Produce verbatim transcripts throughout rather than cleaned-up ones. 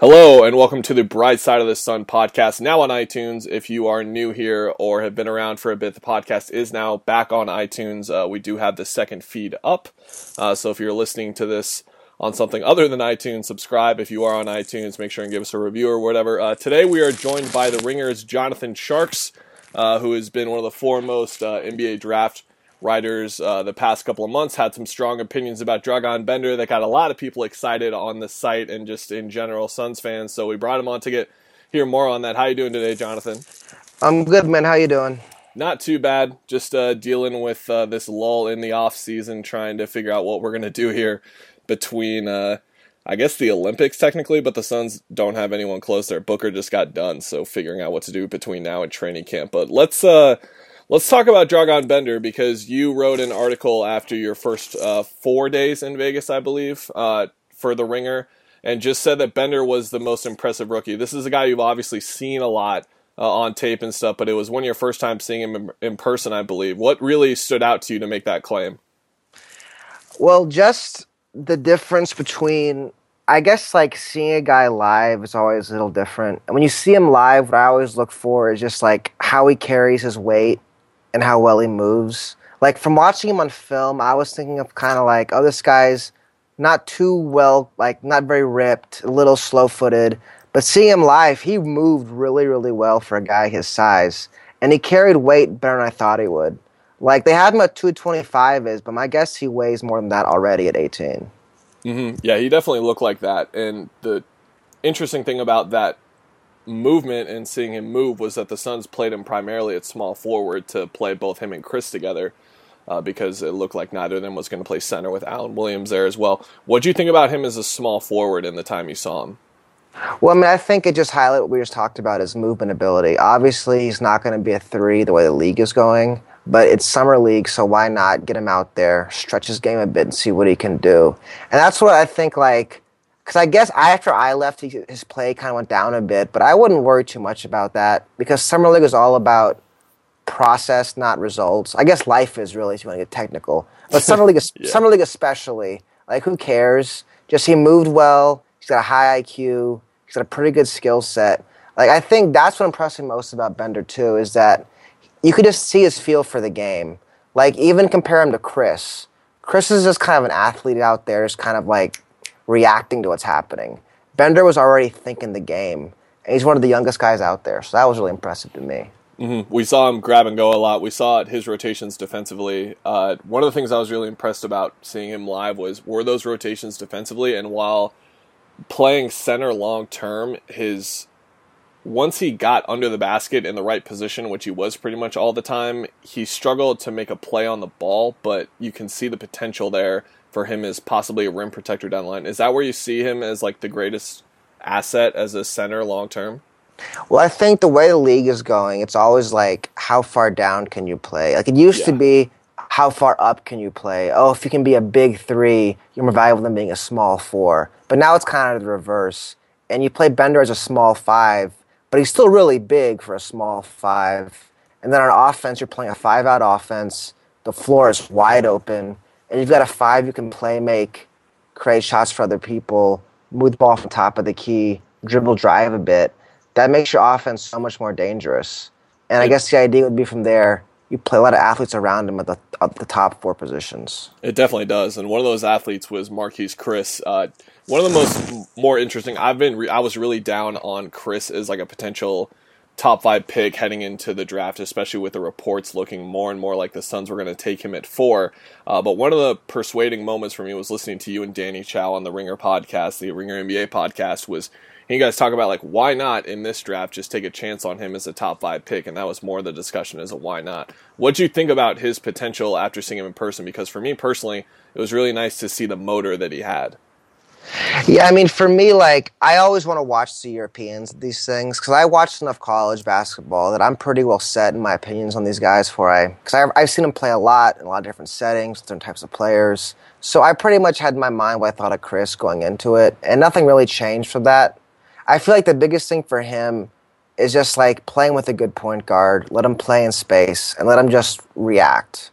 Hello and welcome to the Bright Side of the Sun podcast, now on iTunes. If you are new here or have been around for a bit, the podcast is now back on iTunes. Uh, we do have the second feed up, uh, so if you're listening to this on something other than iTunes, subscribe. If you are on iTunes, make sure and give us a review or whatever. Uh, today we are joined by The Ringer's Jonathan Sharks, uh, who has been one of the foremost uh, N B A draft writers uh, the past couple of months, had some strong opinions about Dragan Bender that got a lot of people excited on the site and just in general Suns fans. So we brought him on to get hear more on that. How you doing today, Jonathan? I'm good, man. How you doing? Not too bad. Just uh, dealing with uh, this lull in the off season, trying to figure out what we're going to do here between, uh, I guess, the Olympics technically, but the Suns don't have anyone close there. Booker just got done, so figuring out what to do between now and training camp. But let's... Uh, Let's talk about Dragan Bender, because you wrote an article after your first uh, four days in Vegas, I believe, uh, for The Ringer, and just said that Bender was the most impressive rookie. This is a guy you've obviously seen a lot uh, on tape and stuff, but it was one of your first time seeing him in, in person, I believe. What really stood out to you to make that claim? Well, just the difference between, I guess, like, seeing a guy live is always a little different. And when you see him live, what I always look for is just, like, how he carries his weight and how well he moves. Like, from watching him on film, I was thinking of kind of like, oh, this guy's not too well, like, not very ripped, a little slow-footed. But seeing him live, he moved really, really well for a guy his size. And he carried weight better than I thought he would. Like, they had him at two twenty-five, is, but my guess he weighs more than that already at eighteen. Mm-hmm. Yeah, he definitely looked like that. And the interesting thing about that movement and seeing him move was that the Suns played him primarily at small forward to play both him and Chris together, uh, because it looked like neither of them was going to play center with Allen Williams there as well. What do you think about him as a small forward in the time you saw him? Well, I mean, I think it just highlighted what we just talked about, his movement ability. Obviously, he's not going to be a three the way the league is going, but it's summer league, so why not get him out there, stretch his game a bit, and see what he can do. And that's what I think, like, because I guess after I left, his play kind of went down a bit, but I wouldn't worry too much about that because summer league is all about process, not results. I guess life is, really, if you want to get technical. But summer league, is, yeah. summer league especially, like, who cares? Just he moved well. He's got a high I Q. He's got a pretty good skill set. Like, I think that's what impressed me most about Bender too, is that you could just see his feel for the game. Like, even compare him to Chris. Chris is just kind of an athlete out there, just kind of like reacting to what's happening. Bender was already thinking the game, and he's one of the youngest guys out there, so that was really impressive to me. Mm-hmm. We saw him grab and go a lot. We saw his rotations defensively. Uh, one of the things I was really impressed about seeing him live was were those rotations defensively, and while playing center long term, his once he got under the basket in the right position, which he was pretty much all the time, he struggled to make a play on the ball, but you can see the potential there for him as possibly a rim protector down the line. Is that where you see him as, like, the greatest asset as a center long-term? Well, I think the way the league is going, it's always like, how far down can you play? Like, it used yeah. to be, how far up can you play? Oh, if you can be a big three, you're more valuable than being a small four. But now it's kind of the reverse. And you play Bender as a small five, but he's still really big for a small five. And then on offense, you're playing a five-out offense. The floor is wide open. And you've got a five you can play, make, create shots for other people, move the ball from top of the key, dribble, drive a bit. That makes your offense so much more dangerous. And I guess the idea would be from there, you play a lot of athletes around him at the, at the top four positions. It definitely does. And one of those athletes was Marquise Chris. Uh, one of the most more interesting, I've been re- I was really down on Chris as, like, a potential top five pick heading into the draft, especially with the reports looking more and more like the Suns were going to take him at four. Uh, but one of the persuading moments for me was listening to you and Danny Chow on the Ringer podcast, the Ringer N B A podcast, was you guys talk about, like, why not in this draft just take a chance on him as a top five pick, and that was more the discussion as a why not. What do you think about his potential after seeing him in person? Because for me personally, it was really nice to see the motor that he had. Yeah, I mean, for me, like, I always want to watch the Europeans, these things, because I watched enough college basketball that I'm pretty well set in my opinions on these guys. For I, because I've, I've seen them play a lot in a lot of different settings, different types of players. So I pretty much had in my mind what I thought of Chris going into it, and nothing really changed from that. I feel like the biggest thing for him is just, like, playing with a good point guard, let him play in space, and let him just react.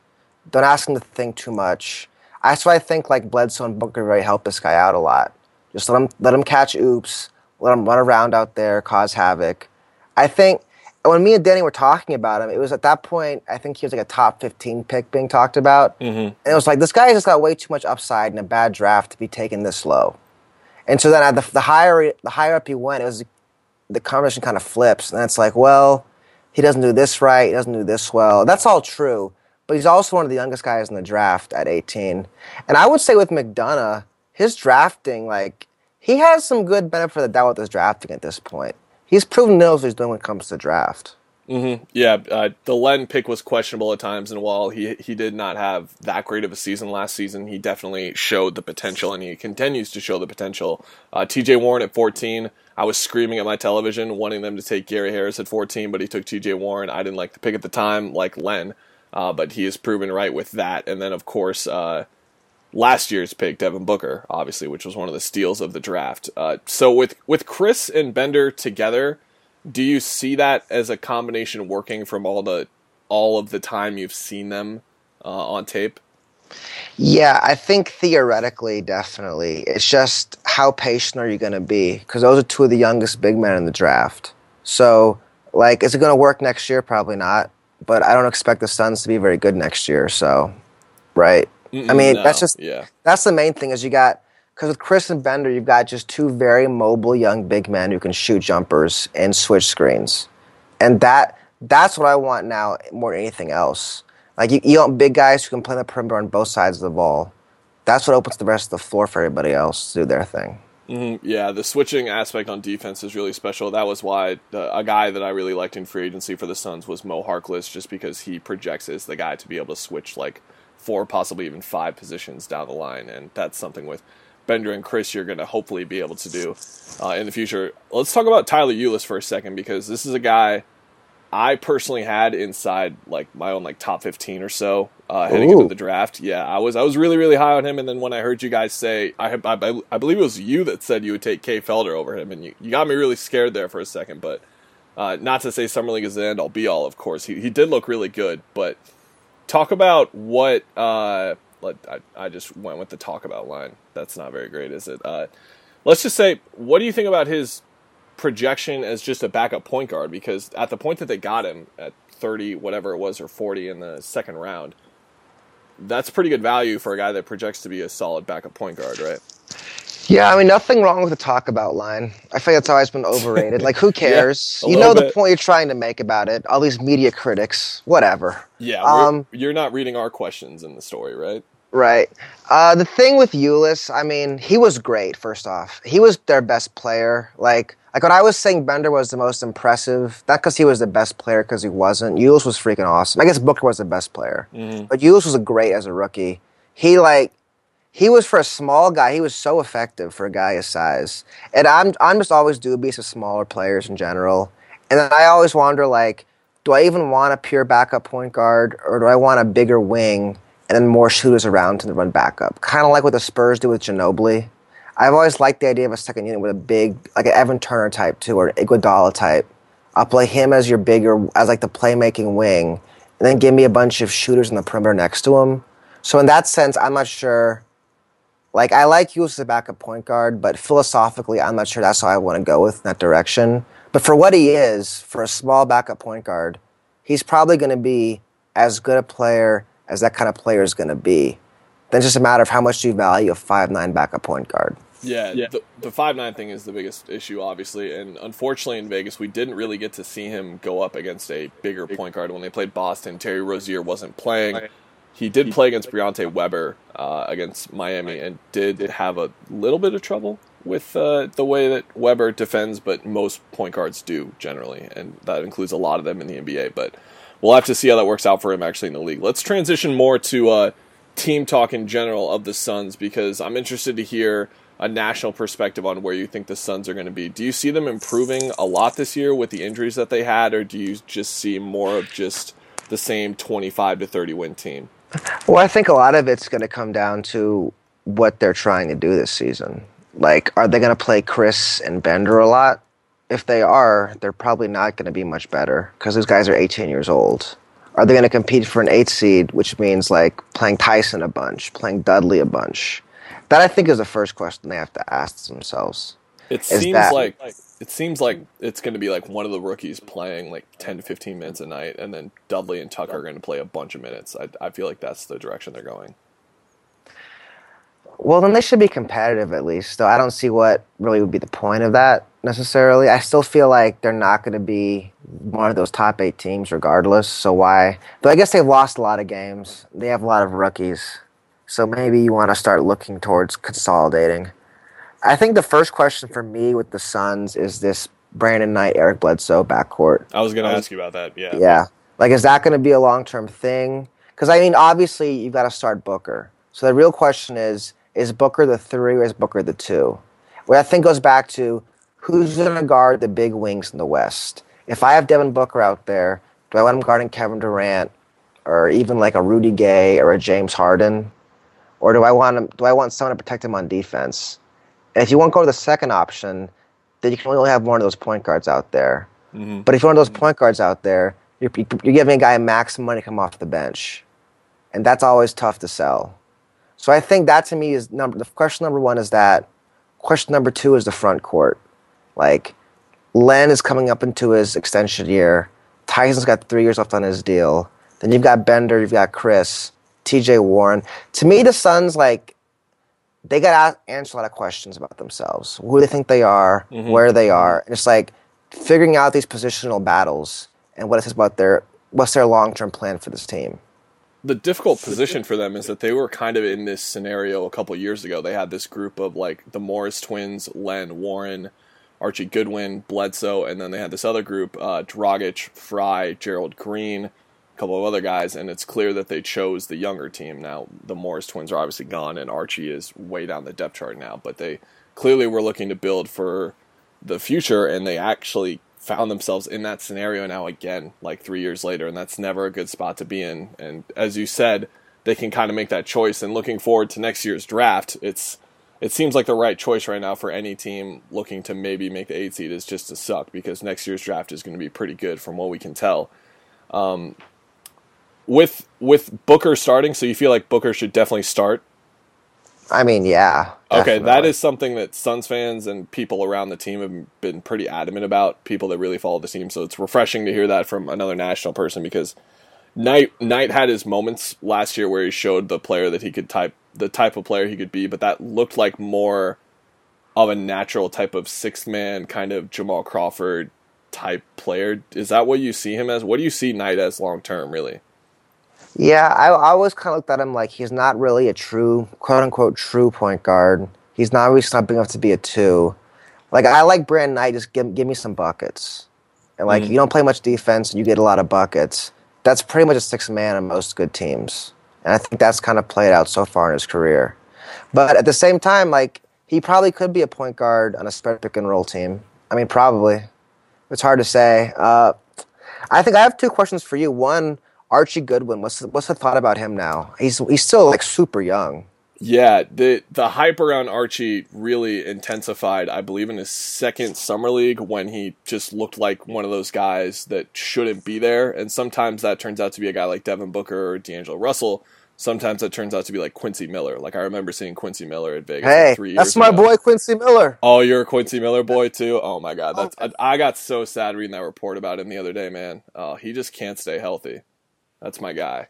Don't ask him to think too much. That's why I think, like, Bledsoe and Booker really helped this guy out a lot. Just let him let him catch oops, let him run around out there, cause havoc. I think when me and Danny were talking about him, it was at that point, I think he was like a top fifteen pick being talked about. Mm-hmm. And it was like, this guy just got way too much upside in a bad draft to be taken this low. And so then the, the higher the higher up he went, it was the conversation kind of flips. And it's like, well, he doesn't do this right, he doesn't do this well. That's all true. But he's also one of the youngest guys in the draft at eighteen. And I would say with McDonough, his drafting, like, he has some good benefit of the doubt with his drafting at this point. He's proven knows what he's doing when it comes to draft. Mm-hmm. Yeah, uh, the Len pick was questionable at times, and while he he did not have that great of a season last season, he definitely showed the potential, and he continues to show the potential. Uh, T J. Warren at fourteen, I was screaming at my television, wanting them to take Gary Harris at fourteen, but he took T J. Warren. I didn't like the pick at the time, like Len, uh, but he is proven right with that. And then, of course, uh, last year's pick, Devin Booker, obviously, which was one of the steals of the draft. Uh, so with with Chris and Bender together, do you see that as a combination working from all the all of the time you've seen them uh, on tape? Yeah, I think theoretically, definitely. It's just how patient are you going to be? Because those are two of the youngest big men in the draft. So, like, is it going to work next year? Probably not. But I don't expect the Suns to be very good next year. So, right? Mm-mm, I mean, no. that's just yeah. that's the main thing is you got. Because with Chris and Bender, you've got just two very mobile young big men who can shoot jumpers and switch screens. And that that's what I want now more than anything else. Like, you, you want big guys who can play the perimeter on both sides of the ball. That's what opens the rest of the floor for everybody else to do their thing. Mm-hmm. Yeah, the switching aspect on defense is really special. That was why the, a guy that I really liked in free agency for the Suns was Mo Harkless, just because he projects as the guy to be able to switch, like, four, possibly even five positions down the line. And that's something with Bender and Chris you're going to hopefully be able to do uh, in the future. Let's talk about Tyler Ulis for a second, because this is a guy I personally had inside like my own like top fifteen or so uh, heading Ooh. into the draft. Yeah, I was I was really, really high on him, and then when I heard you guys say, I I, I believe it was you that said you would take Kay Felder over him, and you, you got me really scared there for a second, but uh, not to say Summer League is the end all be all, of course. He, he did look really good, but talk about what... Uh, I, I just went with the talk about line. That's not very great, is it? Uh, let's just say, what do you think about his projection as just a backup point guard? Because at the point that they got him at thirty, whatever it was, or forty in the second round, that's pretty good value for a guy that projects to be a solid backup point guard, right? Yeah, I mean, nothing wrong with the talk about line. I feel that's always been overrated. Like, who cares? Yeah, you know bit. the point you're trying to make about it. All these media critics, whatever. Yeah, um, you're not reading our questions in the story, right? Right. Uh, the thing with Ulis, I mean, he was great, first off. He was their best player. Like, like when I was saying Bender was the most impressive, not because he was the best player, because he wasn't. Ulis was freaking awesome. I guess Booker was the best player. Mm-hmm. But Ulis was a great as a rookie. He, like, he was, for a small guy, he was so effective for a guy his size. And I'm, I'm just always dubious of smaller players in general. And then I always wonder, like, do I even want a pure backup point guard, or do I want a bigger wing and then more shooters around to run backup? Kind of like what the Spurs do with Ginobili. I've always liked the idea of a second unit with a big, like an Evan Turner type too, or an Iguodala type. I'll play him as your bigger, as like the playmaking wing, and then give me a bunch of shooters in the perimeter next to him. So in that sense, I'm not sure. Like, I like you as a backup point guard, but philosophically, I'm not sure that's how I want to go with in that direction. But for what he is, for a small backup point guard, he's probably going to be as good a player as that kind of player is going to be. Then it's just a matter of how much do you value a five nine backup point guard. Yeah, yeah. The, the five nine thing is the biggest issue, obviously. And unfortunately, in Vegas, we didn't really get to see him go up against a bigger point guard. When they played Boston, Terry Rozier wasn't playing. He did play against Briante Weber uh, against Miami, and did have a little bit of trouble with uh, the way that Weber defends, but most point guards do generally, and that includes a lot of them in the N B A. But we'll have to see how that works out for him actually in the league. Let's transition more to uh, team talk in general of the Suns, because I'm interested to hear a national perspective on where you think the Suns are going to be. Do you see them improving a lot this year with the injuries that they had, or do you just see more of just the same twenty-five to thirty win team? Well, I think a lot of it's going to come down to what they're trying to do this season. Like, are they going to play Chris and Bender a lot? If they are, they're probably not going to be much better because those guys are eighteen years old. Are they going to compete for an eight seed, which means like playing Tyson a bunch, playing Dudley a bunch? That, I think, is the first question they have to ask themselves. It seems that, like it seems like it's going to be like one of the rookies playing like ten to fifteen minutes a night, and then Dudley and Tucker are going to play a bunch of minutes. I, I feel like that's the direction they're going. Well, then they should be competitive at least. So I don't see what really would be the point of that necessarily. I still feel like they're not going to be one of those top eight teams regardless. So why? But I guess they've lost a lot of games. They have a lot of rookies. So maybe you want to start looking towards consolidating. I think the first question for me with the Suns is this Brandon Knight, Eric Bledsoe backcourt. I was going to ask you about that, yeah. Yeah. Like, is that going to be a long-term thing? Because, I mean, obviously you've got to start Booker. So the real question is, is Booker the three or is Booker the two? What I think goes back to who's going to guard the big wings in the West. If I have Devin Booker out there, do I want him guarding Kevin Durant or even like a Rudy Gay or a James Harden? Or do I want him, do I want someone to protect him on defense? And if you want to go to the second option, then you can only have one of those point guards out there. Mm-hmm. But if you're one of those point guards out there, you're, you're giving a guy max money to come off the bench. And that's always tough to sell. So I think that to me is number. The question number one is that. Question number two is the front court. Like, Len is coming up into his extension year. Tyson's got three years left on his deal. Then you've got Bender, you've got Chris, T J. Warren. To me, the Suns, like, they got to answer a lot of questions about themselves. Who they think they are, mm-hmm. where they are. And it's like figuring out these positional battles and what it says about their what's their long-term plan for this team. The difficult position for them is that they were kind of in this scenario a couple years ago. They had this group of like the Morris Twins, Len, Warren, Archie Goodwin, Bledsoe, and then they had this other group, uh, Dragic, Fry, Gerald Green, couple of other guys, and it's clear that they chose the younger team. Now, the Morris Twins are obviously gone, and Archie is way down the depth chart now, but they clearly were looking to build for the future, and they actually found themselves in that scenario now again, like three years later, and that's never a good spot to be in. And as you said, they can kind of make that choice, and looking forward to next year's draft, it's it seems like the right choice right now for any team looking to maybe make the eight seed is just to suck, because next year's draft is going to be pretty good from what we can tell. Um... With with Booker starting, so you feel like Booker should definitely start? I mean, yeah. Definitely. Okay, that is something that Suns fans and people around the team have been pretty adamant about, people that really follow the team, so it's refreshing to hear that from another national person, because Knight, Knight had his moments last year where he showed the player that he could type, the type of player he could be, but that looked like more of a natural type of sixth man, kind of Jamal Crawford type player. Is that what you see him as? What do you see Knight as long term, really? Yeah, I, I always kind of looked at him like he's not really a true, quote-unquote, true point guard. He's not really snapping up to be a two. Like, I like Brandon Knight, just give, give me some buckets. And, like, mm-hmm. you don't play much defense and you get a lot of buckets. That's pretty much a sixth man on most good teams. And I think that's kind of played out so far in his career. But at the same time, like, he probably could be a point guard on a spread pick and roll team. I mean, probably. It's hard to say. Uh, I think I have two questions for you. One, Archie Goodwin, what's the, what's the thought about him now? He's he's still like super young. Yeah, the the hype around Archie really intensified, I believe, in his second summer league when he just looked like one of those guys that shouldn't be there. And sometimes that turns out to be a guy like Devin Booker or D'Angelo Russell. Sometimes that turns out to be like Quincy Miller. Like I remember seeing Quincy Miller at Vegas hey, like three years ago. That's my boy Quincy Miller. Oh, you're a Quincy Miller boy too? Oh my God. That's I, I got so sad reading that report about him the other day, man. Oh, he just can't stay healthy. That's my guy,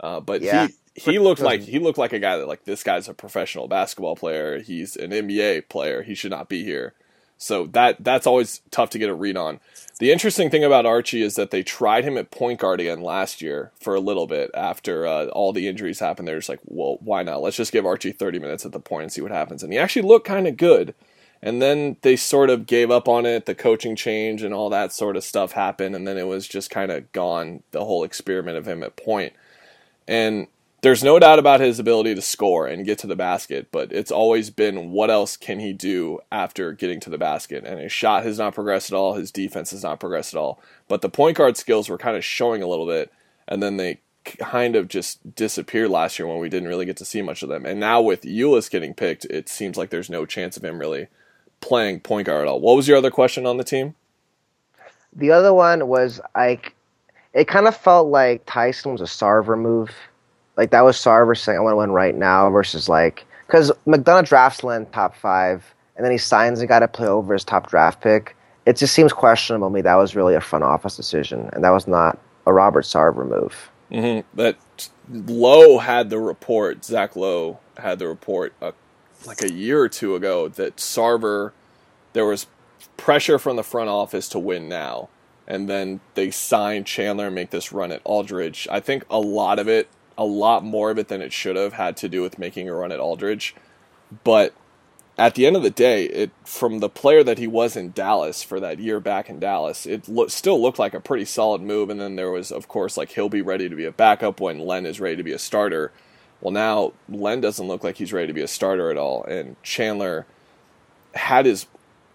uh, but yeah. he, he looked like he looked like a guy that like this guy's a professional basketball player. He's an N B A player. He should not be here. So that that's always tough to get a read on. The interesting thing about Archie is that they tried him at point guard again last year for a little bit after uh, all the injuries happened. They're just like, well, why not? Let's just give Archie thirty minutes at the point and see what happens. And he actually looked kind of good. And then they sort of gave up on it, the coaching change and all that sort of stuff happened, and then it was just kind of gone, the whole experiment of him at point. And there's no doubt about his ability to score and get to the basket, but it's always been what else can he do after getting to the basket? And his shot has not progressed at all, his defense has not progressed at all. But the point guard skills were kind of showing a little bit, and then they kind of just disappeared last year when we didn't really get to see much of them. And now with Ulis getting picked, it seems like there's no chance of him really playing point guard at all. What was your other question on the team? The other one was like, it kind of felt like Tyson was a Sarver move. Like that was Sarver saying, I want to win right now versus like, because McDonough drafts Len top five and then he signs a guy to play over his top draft pick. It just seems questionable to me. That was really a front office decision, and that was not a Robert Sarver move. Mm-hmm. But Lowe had the report, Zach Lowe had the report uh, like a year or two ago that Sarver, there was pressure from the front office to win now. And then they signed Chandler and make this run at Aldridge. I think a lot of it, a lot more of it than it should have, had to do with making a run at Aldridge. But at the end of the day, it from the player that he was in Dallas for that year back in Dallas, it lo- still looked like a pretty solid move. And then there was, of course, like he'll be ready to be a backup when Len is ready to be a starter. Well, now Len doesn't look like he's ready to be a starter at all. And Chandler had his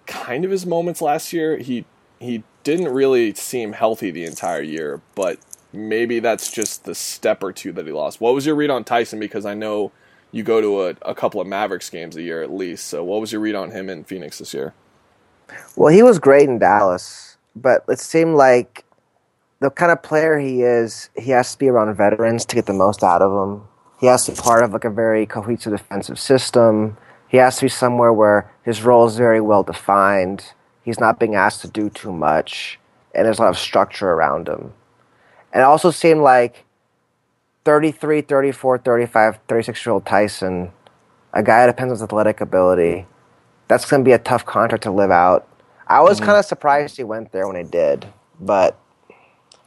kind of his moments last year. He he. Didn't really seem healthy the entire year, but maybe that's just the step or two that he lost. What was your read on Tyson? Because I know you go to a, a couple of Mavericks games a year at least, so what was your read on him in Phoenix this year? Well, he was great in Dallas, but it seemed like the kind of player he is, he has to be around veterans to get the most out of him. He has to be part of like a very cohesive defensive system. He has to be somewhere where his role is very well defined. He's not being asked to do too much, and there's a lot of structure around him. And it also seemed like thirty-three, thirty-four, thirty-five, thirty-six-year-old Tyson, a guy that depends on his athletic ability, that's going to be a tough contract to live out. I was mm-hmm. kind of surprised he went there when he did, but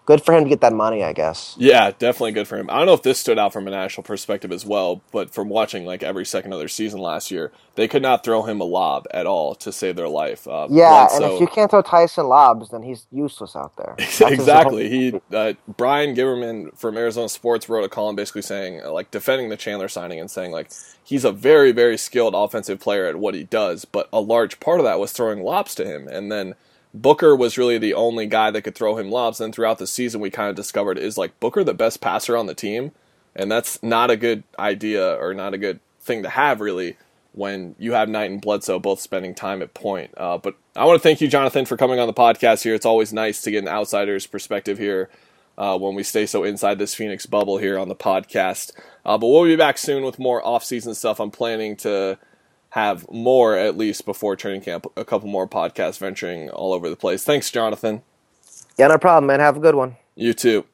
good for him to get that money, I guess. Yeah, definitely good for him. I don't know if this stood out from a national perspective as well, but from watching like every second of their season last year, they could not throw him a lob at all to save their life. Uh, yeah, Bledsoe, and if you can't throw Tyson lobs, then he's useless out there. That's exactly. He uh, Brian Giverman from Arizona Sports wrote a column basically saying, uh, like, defending the Chandler signing and saying, like, he's a very, very skilled offensive player at what he does, but a large part of that was throwing lobs to him, and then Booker was really the only guy that could throw him lobs. And throughout the season, we kind of discovered, is like Booker the best passer on the team? And that's not a good idea or not a good thing to have, really, when you have Knight and Bledsoe both spending time at point. Uh, but I want to thank you, Jonathan, for coming on the podcast here. It's always nice to get an outsider's perspective here uh, when we stay so inside this Phoenix bubble here on the podcast. Uh, but we'll be back soon with more off-season stuff. I'm planning to have more, at least before training camp, a couple more podcasts venturing all over the place. Thanks, Jonathan. Yeah, no problem, man. Have a good one. You too.